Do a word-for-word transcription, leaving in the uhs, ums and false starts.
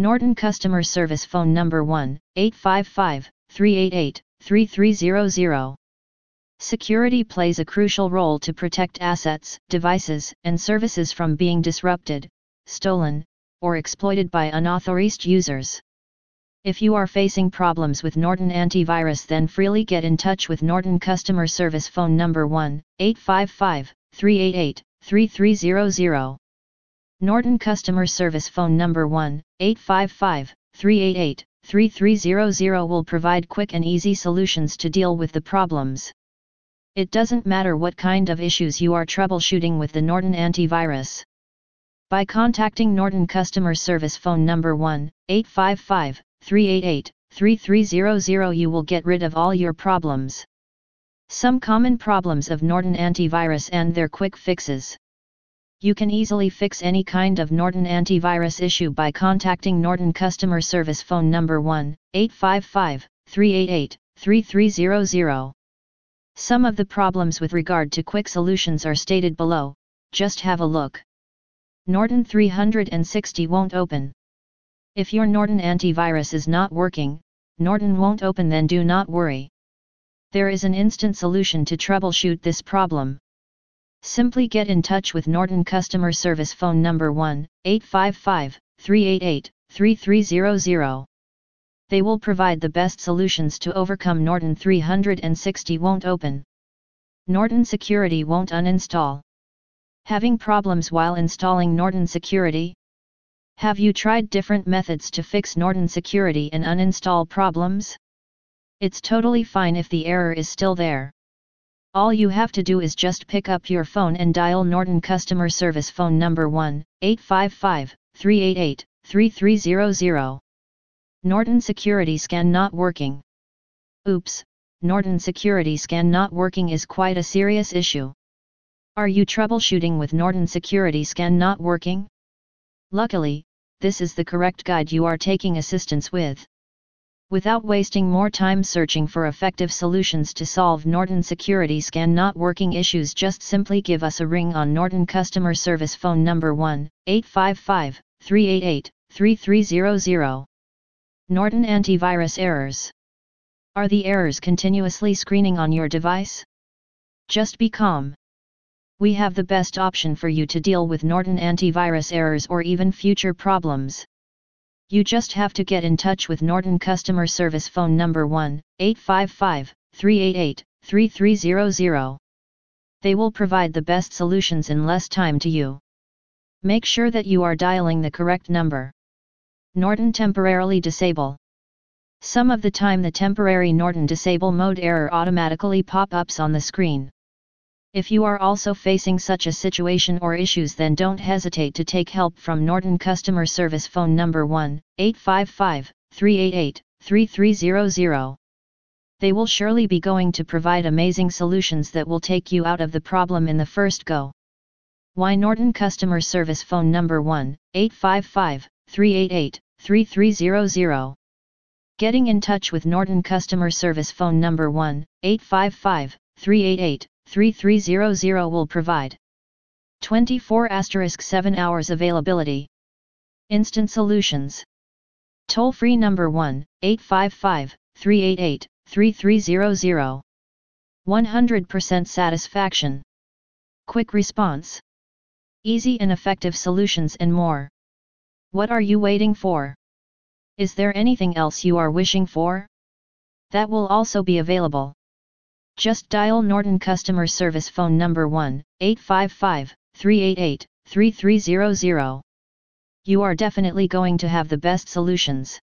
Norton customer service phone number one eight five five, three eight eight, three three zero zero. Security plays a crucial role to protect assets, devices, and services from being disrupted, stolen, or exploited by unauthorized users. If you are facing problems with Norton antivirus, then freely get in touch with Norton customer service phone number one eight five five, three eight eight, three three zero zero. Norton customer service phone number one eight five five, three eight eight, three three zero zero will provide quick and easy solutions to deal with the problems. It doesn't matter what kind of issues you are troubleshooting with the Norton antivirus. By contacting Norton customer service phone number one eight five five, three eight eight, three three zero zero, you will get rid of all your problems. Some common problems of Norton antivirus and their quick fixes. You can easily fix any kind of Norton antivirus issue by contacting Norton customer service phone number one eight five five, three eight eight, three three zero zero. Some of the problems with regard to quick solutions are stated below. Just have a look. Norton three sixty won't open. If your Norton antivirus is not working, Norton won't open, then do not worry. There is an instant solution to troubleshoot this problem. Simply get in touch with Norton customer service phone number one eight five five, three eight eight, three three zero zero. They will provide the best solutions to overcome Norton three sixty won't open. Norton Security won't uninstall. Having problems while installing Norton Security? Have you tried different methods to fix Norton Security and uninstall problems? It's totally fine if the error is still there. All you have to do is just pick up your phone and dial Norton customer service phone number one eight five five, three eight eight, three three zero zero. Norton Security scan not working. Oops, Norton Security scan not working is quite a serious issue. Are you troubleshooting with Norton Security scan not working? Luckily, this is the correct guide you are taking assistance with. Without wasting more time searching for effective solutions to solve Norton Security scan not working issues, just simply give us a ring on Norton customer service phone number one eight five five, three eight eight, three three zero zero. Norton antivirus errors. Are the errors continuously screening on your device? Just be calm. We have the best option for you to deal with Norton antivirus errors or even future problems. You just have to get in touch with Norton customer service phone number one eight five five, three eight eight, three three zero zero. They will provide the best solutions in less time to you. Make sure that you are dialing the correct number. Norton temporarily disable. Some of the time the temporary Norton disable mode error automatically pop-ups on the screen. If you are also facing such a situation or issues, then don't hesitate to take help from Norton customer service phone number one eight five five, three eight eight, three three zero zero. They will surely be going to provide amazing solutions that will take you out of the problem in the first go. Why Norton customer service phone number one eight five five, three eight eight, three three zero zero. Getting in touch with Norton customer service phone number one eight five five, three eight eight, three three zero zero will provide twenty-four seven hours availability. Instant solutions. Toll free number one eight five five, three eight eight, three three zero zero. one hundred percent satisfaction. Quick response. Easy and effective solutions and more. What are you waiting for? Is there anything else you are wishing for? That will also be available. Just dial Norton customer service phone number one eight five five, three eight eight, three three zero zero. You are definitely going to have the best solutions.